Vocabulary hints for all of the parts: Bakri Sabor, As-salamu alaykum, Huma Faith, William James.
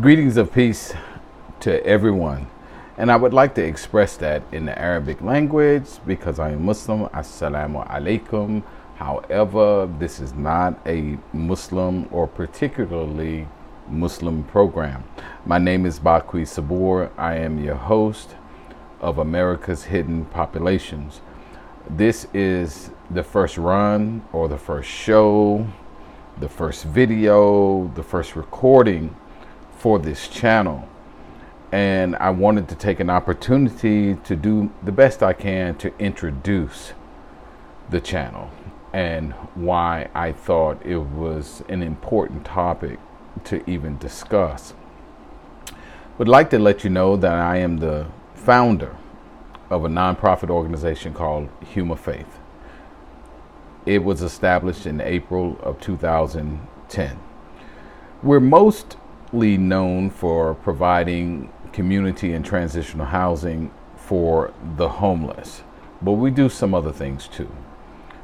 Greetings of peace to everyone, and I would like to express that in the Arabic language because I am Muslim. As-salamu alaykum. However, this is not a Muslim or particularly Muslim program. My name is Bakri Sabor. I am your host of America's Hidden Populations. This is the first run or the first show, the first video, the first recording for this channel, and I wanted to take an opportunity to do the best I can to introduce the channel and why I thought it was an important topic to even discuss. Would like to let you know that I am the founder of a nonprofit organization called Huma Faith. It was established in April of 2010. We're mostly known for providing community and transitional housing for the homeless, but we do some other things too.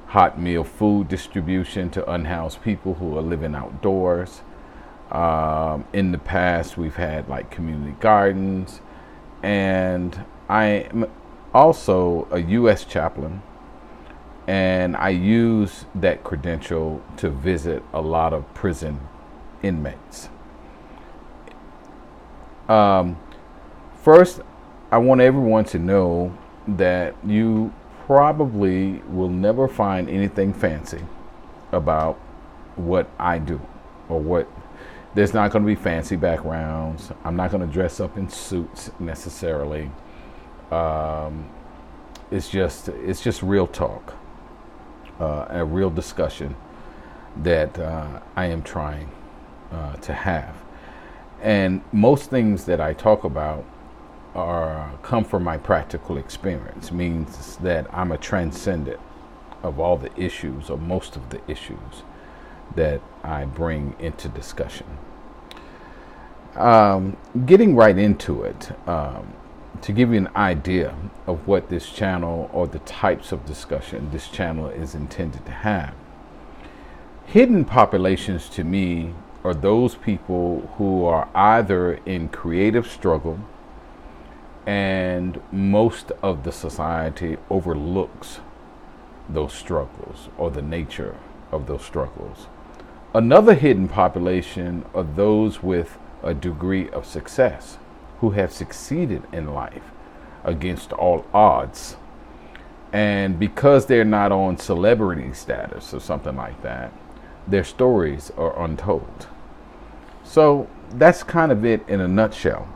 Hot meal food distribution to unhoused people who are living outdoors. In the past, we've had like community gardens, and I am also a U.S. chaplain, and I use that credential to visit a lot of prison inmates. First, I want everyone to know that you probably will never find anything fancy about what I do or what. There's not going to be fancy backgrounds. I'm not going to dress up in suits necessarily. It's just real talk, a real discussion that I am trying to have. And most things that I talk about come from my practical experience, means that I'm a transcendent of all the issues, or most of the issues that I bring into discussion. Getting right into it, to give you an idea of what this channel or the types of discussion this channel is intended to have. Hidden populations to me are those people who are either in creative struggle, and most of the society overlooks those struggles or the nature of those struggles. Another hidden population are those with a degree of success who have succeeded in life against all odds. And because they're not on celebrity status or something like that, their stories are untold. So that's kind of it in a nutshell.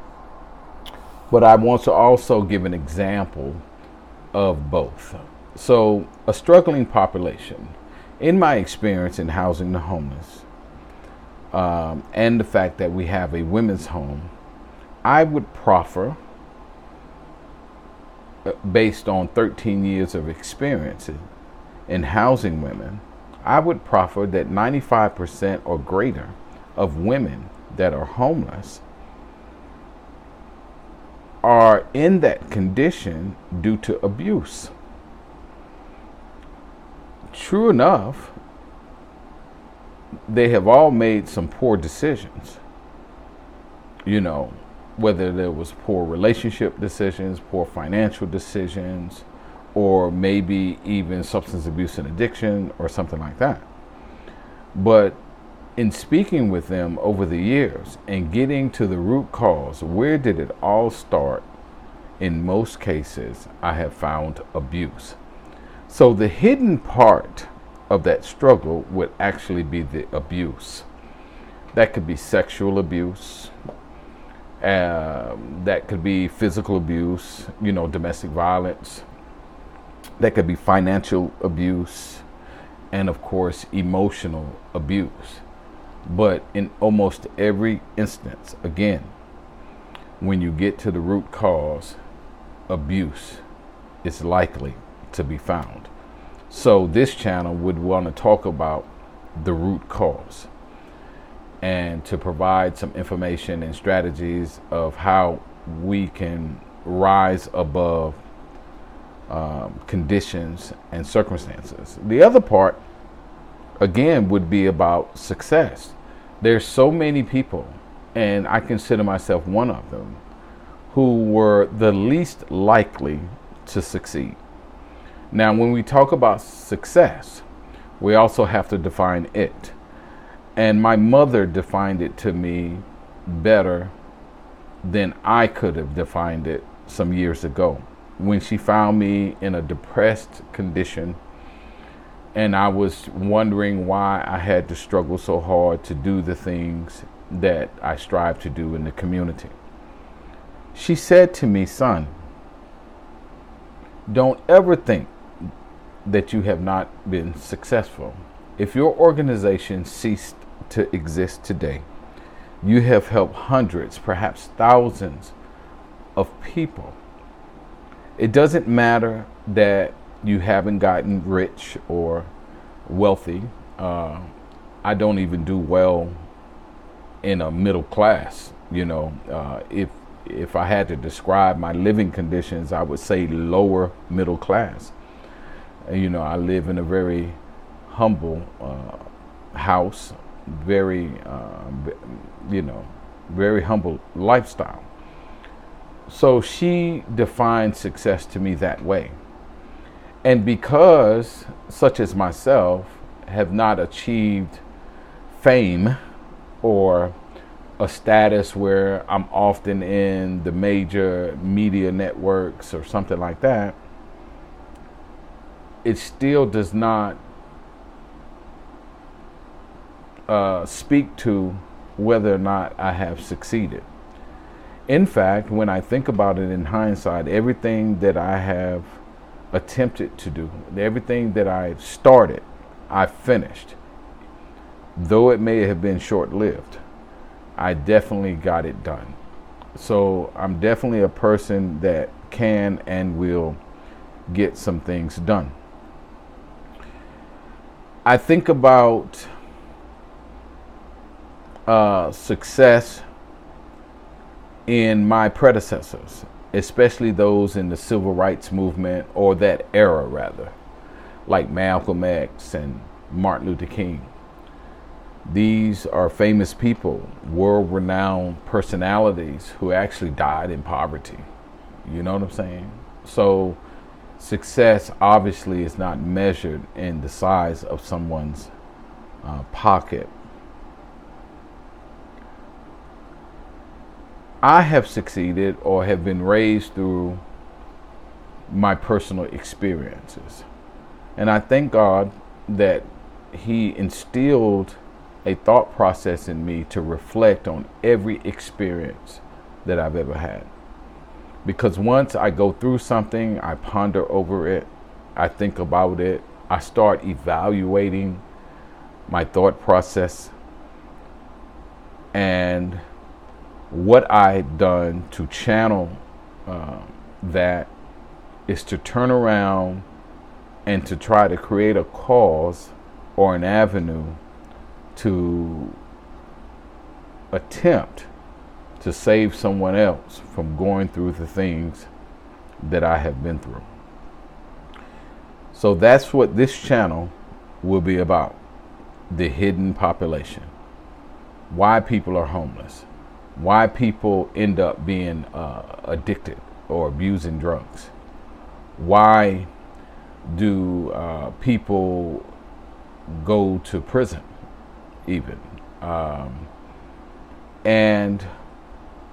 But I want to also give an example of both. So a struggling population, in my experience in housing the homeless, and the fact that we have a women's home, I would proffer, based on 13 years of experience in housing women, I would proffer that 95% or greater of women that are homeless are in that condition due to abuse. True enough, they have all made some poor decisions. You know, whether there was poor relationship decisions, poor financial decisions, or maybe even substance abuse and addiction or something like that. But in speaking with them over the years and getting to the root cause, where did it all start? In most cases, I have found abuse. So the hidden part of that struggle would actually be the abuse. That could be sexual abuse. That could be physical abuse, you know, domestic violence. That could be financial abuse, and of course emotional abuse. But in almost every instance, again, when you get to the root cause, abuse is likely to be found. So this channel would want to talk about the root cause and to provide some information and strategies of how we can rise above conditions and circumstances. The other part, again, would be about success. There's so many people and I consider myself one of them, who were the least likely to succeed. Now, when we talk about success, we also have to define it. And my mother defined it to me better than I could have defined it some years ago, when she found me in a depressed condition and I was wondering why I had to struggle so hard to do the things that I strive to do in the community. She said to me, "Son, don't ever think that you have not been successful. If your organization ceased to exist today, you have helped hundreds, perhaps thousands of people. It doesn't matter that you haven't gotten rich or wealthy. I don't even do well in a middle class. If I had to describe my living conditions, I would say lower middle class. I live in a very humble house, very humble lifestyle." So she defined success to me that way. And because such as myself have not achieved fame or a status where I'm often in the major media networks or something like that, it still does not speak to whether or not I have succeeded. In fact, when I think about it in hindsight, everything that I have attempted to do, everything that I started, I finished. Though it may have been short-lived, I definitely got it done. So I'm definitely a person that can and will get some things done. I think about success in my predecessors, especially those in the civil rights movement, or that era rather, like Malcolm X and Martin Luther King. These are famous people, world-renowned personalities who actually died in poverty. You know what I'm saying? So success obviously is not measured in the size of someone's pocket. I have succeeded or have been raised through my personal experiences. And I thank God that He instilled a thought process in me to reflect on every experience that I've ever had. Because once I go through something, I ponder over it, I think about it, I start evaluating my thought process and what I've done to channel that is to turn around and to try to create a cause or an avenue to attempt to save someone else from going through the things that I have been through. So that's what this channel will be about: the hidden population, why people are homeless, why people end up being addicted or abusing drugs, why do people go to prison even, and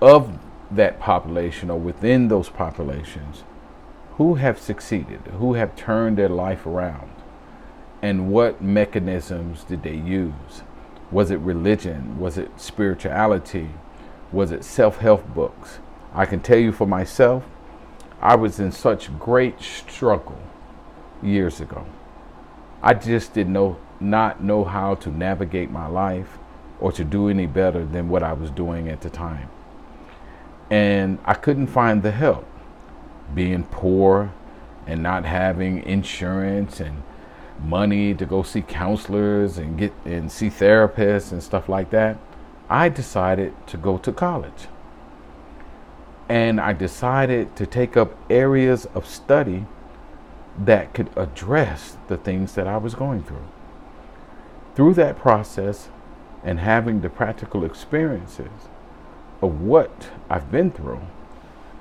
of that population or within those populations, who have succeeded, who have turned their life around, and what mechanisms did they use? Was it religion? Was it spirituality? Was it self-help books? I can tell you for myself, I was in such great struggle years ago. I just did not know how to navigate my life or to do any better than what I was doing at the time. And I couldn't find the help. Being poor and not having insurance and money to go see counselors and see therapists and stuff like that, I decided to go to college. And I decided to take up areas of study that could address the things that I was going through. Through that process and having the practical experiences, of what I've been through,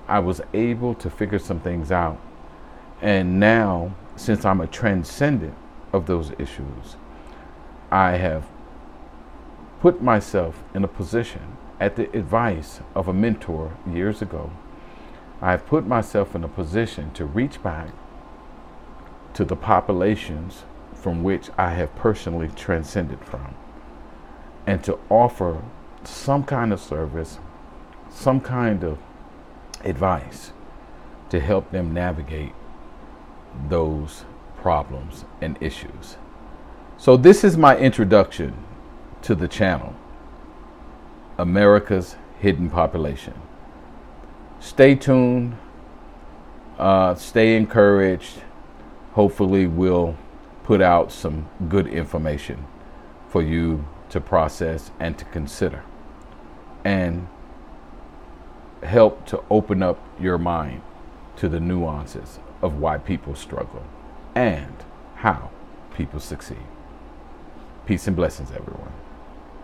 I was able to figure some things out. And now, since I'm a transcendent of those issues, I have put myself in a position, at the advice of a mentor years ago, I have put myself in a position to reach back to the populations from which I have personally transcended from, and to offer some kind of service, some kind of advice to help them navigate those problems and issues. So this is my introduction to the channel, America's Hidden Population. Stay tuned, stay encouraged. Hopefully we'll put out some good information for you to process and to consider, and help to open up your mind to the nuances of why people struggle and how people succeed. Peace and blessings, everyone.